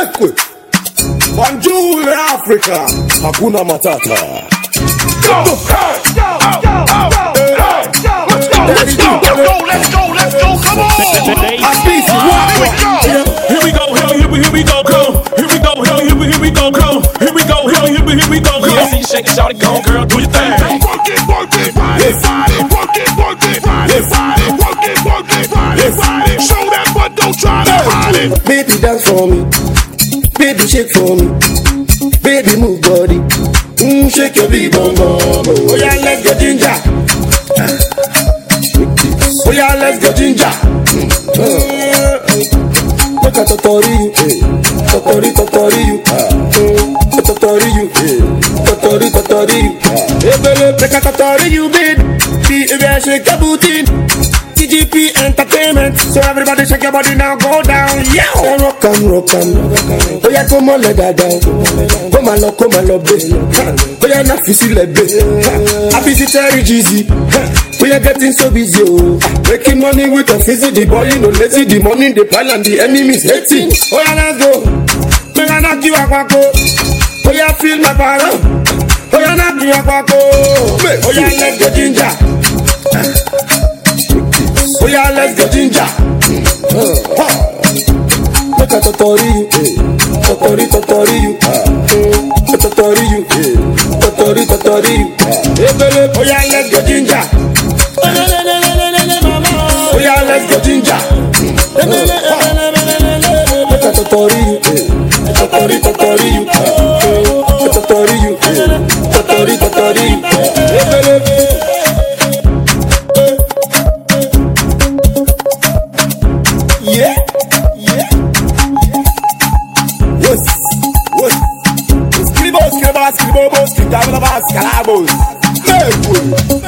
Sekwe. Bonjour Africa. Hakuna Matata. Go, go, go, go, go, go, go, go, let's go, let's go, let's go, come on. I see you. Here we go, here we go, go. Here we go, go. Here we go, here we go, go. Yeah, see you shake it, shout it, go, girl, do your thing. Work it, work it, work it, work it, work it, work it, work it, work it. Show that, but don't try to hide it. Baby, dance for me. Baby, shake for me. Baby, move body. Shake your big bum bum. Oh yeah, let's go ginger. Oh yeah, let's go ginger. Look at Totori you, Totori Totori you, Totori you, Totori Totori you. Look at Totori you, baby, shake your booty. TGP Entertainment, so everybody shake your body now, go down, yeah. Rock and rock and, oh yeah, come on, let that down. Come on, love, baby. Oh yeah, not fizzy, let baby. I busy, Terry Jeezy. We are getting so busy, oh. Making money with a fizzy, the boy, you know, lazy, the money, the plan, and the enemy's hating. Oh yeah, let's go. Oh yeah, knock you a quacko. Oh yeah, feel my power. Oh yeah, knock you a quacko. Oh yeah, let's go ginger. Oh yeah, let's go ginger. Look at Totori you, Totori Totori you, Totori you, Totori Totori you. Oh yeah, let's go ginger. Oh yeah, let's go ginger. Look at Totori you, Totori Totori you, Totori you, Totori Totori you. Calabos, calabos, calabos, calabos,